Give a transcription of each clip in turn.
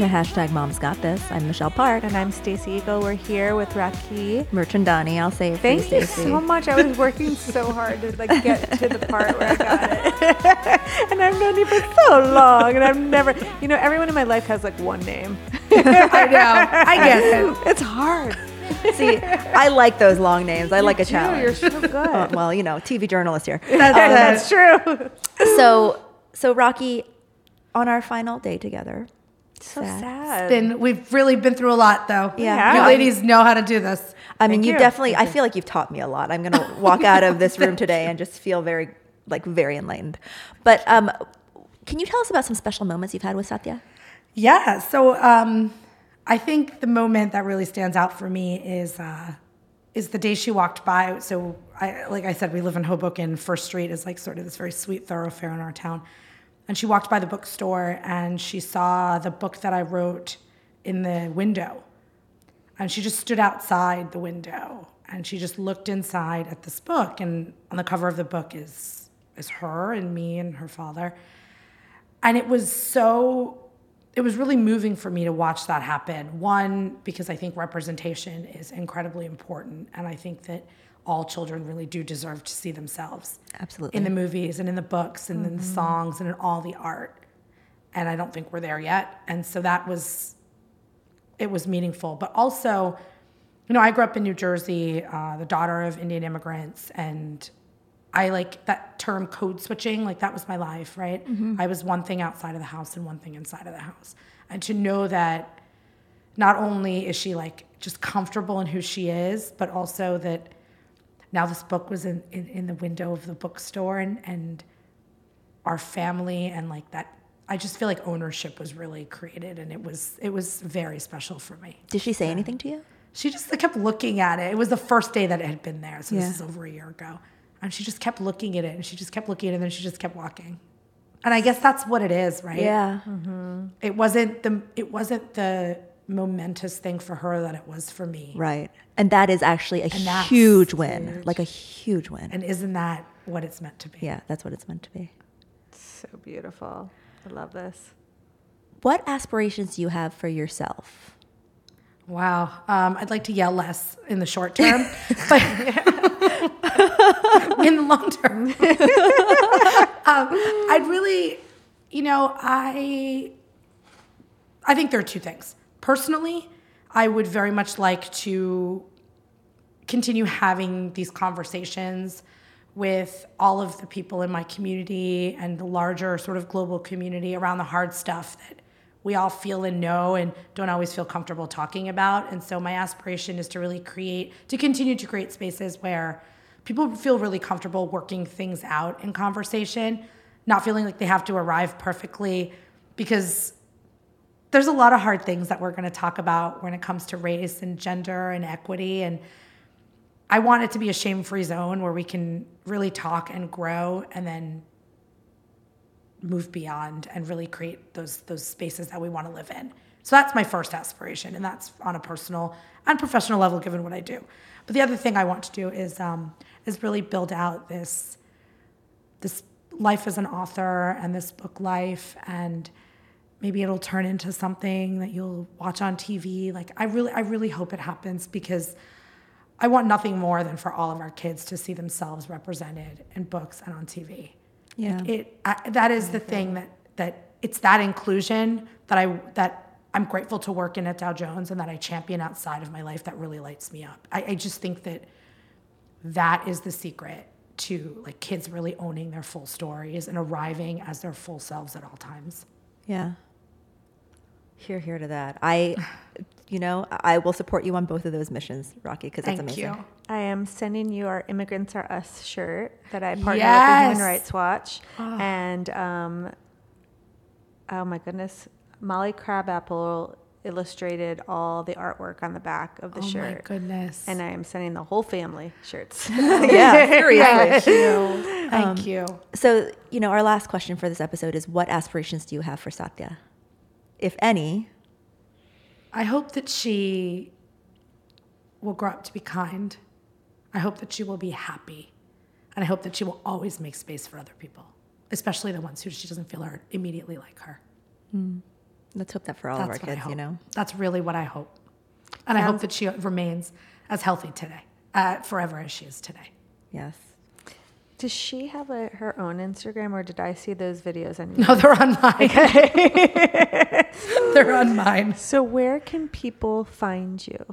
to #MomsGotThis. I'm Michelle Park. And I'm Stacey Eagle. We're here with Raakhee Mirchandani. I'll say it. Thank you so much. I was working so hard to get to the part where I got it. And I've known you for so long. And I've never, everyone in my life has one name. I know. I get it. It's hard. See, I like those long names. I like a challenge. You're so good. Well, TV journalist here. That's true. So Raakhee, on our final day together. So sad. We've really been through a lot, though. Yeah. You ladies know how to do this. I mean, you definitely, I feel like you've taught me a lot. I'm going to walk out of this room today and just feel very, very enlightened. But can you tell us about some special moments you've had with Satya? Yeah. So I think the moment that really stands out for me is the day she walked by. So like I said, we live in Hoboken. First Street is sort of this very sweet thoroughfare in our town. And she walked by the bookstore and she saw the book that I wrote in the window. And she just stood outside the window and she just looked inside at this book. And on the cover of the book is her and me and her father. And it was really moving for me to watch that happen. One, because I think representation is incredibly important. And I think that all children really do deserve to see themselves. Absolutely. In the movies and in the books and in the songs and in all the art. And I don't think we're there yet. And so it was meaningful. But also, I grew up in New Jersey, the daughter of Indian immigrants. And I like that term code switching, that was my life, right? Mm-hmm. I was one thing outside of the house and one thing inside of the house. And to know that not only is she just comfortable in who she is, but also that now this book was in the window of the bookstore and our family and that, I just feel ownership was really created and it was very special for me. Did she say anything to you? She just kept looking at it. It was the first day that it had been there. So this is over a year ago. And she just kept looking at it, and then she just kept walking. And I guess that's what it is, right? Yeah. Mm-hmm. It wasn't the momentous thing for her that it was for me. Right. And that is actually a huge win, a huge win. And isn't that what it's meant to be? Yeah, that's what it's meant to be. So beautiful. I love this. What aspirations do you have for yourself? Wow. I'd like to yell less in the short term, but in the long term, I'd really, I think there are two things. Personally, I would very much like to continue having these conversations with all of the people in my community and the larger sort of global community around the hard stuff that we all feel and know and don't always feel comfortable talking about. And so my aspiration is to really continue to create spaces where people feel really comfortable working things out in conversation, not feeling they have to arrive perfectly, because there's a lot of hard things that we're going to talk about when it comes to race and gender and equity. And I want it to be a shame-free zone where we can really talk and grow and then move beyond and really create those spaces that we want to live in. So that's my first aspiration, and that's on a personal and professional level given what I do. But the other thing I want to do is really build out this life as an author and this book life, and maybe it'll turn into something that you'll watch on TV. I really hope it happens, because I want nothing more than for all of our kids to see themselves represented in books and on TV. Yeah. That inclusion that I'm grateful to work in at Dow Jones and that I champion outside of my life that really lights me up. I just think that is the secret to kids really owning their full stories and arriving as their full selves at all times. Yeah. Hear to that. I will support you on both of those missions, Raakhee, because that's amazing. Thank you. I am sending you our Immigrants Are Us shirt that I partnered with the Human Rights Watch. Oh. And, oh my goodness, Molly Crabapple illustrated all the artwork on the back of the shirt. Oh my goodness. And I am sending the whole family shirts. Yeah, seriously. Thank you. So, our last question for this episode is, what aspirations do you have for Satya, if any? I hope that she will grow up to be kind. I hope that she will be happy. And I hope that she will always make space for other people, especially the ones who she doesn't feel are immediately like her. Mm. Let's hope that for all of our kids, you know? That's really what I hope. And I hope that she remains as healthy today, forever as she is today. Yes. Does she have her own Instagram, or did I see those videos on YouTube? No, they're on mine. Okay. They're on mine. So where can people find you?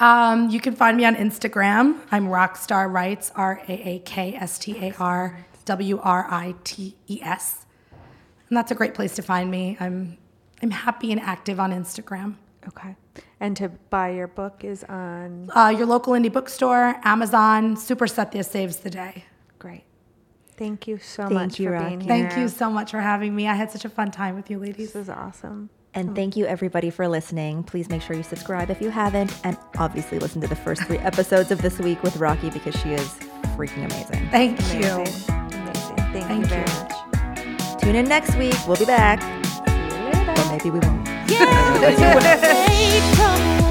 You can find me on Instagram. I'm raakstarwrites, raakstarwrites. And that's a great place to find me. I'm happy and active on Instagram. Okay. And to buy your book is on? Your local indie bookstore, Amazon, Super Satya Saves the Day. Great. Thank you so much for being here. Thank you so much for having me. I had such a fun time with you ladies. This is awesome. And thank you, everybody, for listening. Please make sure you subscribe if you haven't. And obviously listen to the first 3 episodes of This Week with Raakhee, because she is freaking amazing. Thank you. Amazing. Thank you very much. Tune in next week. We'll be back. See you later. Or maybe we won't. Yeah.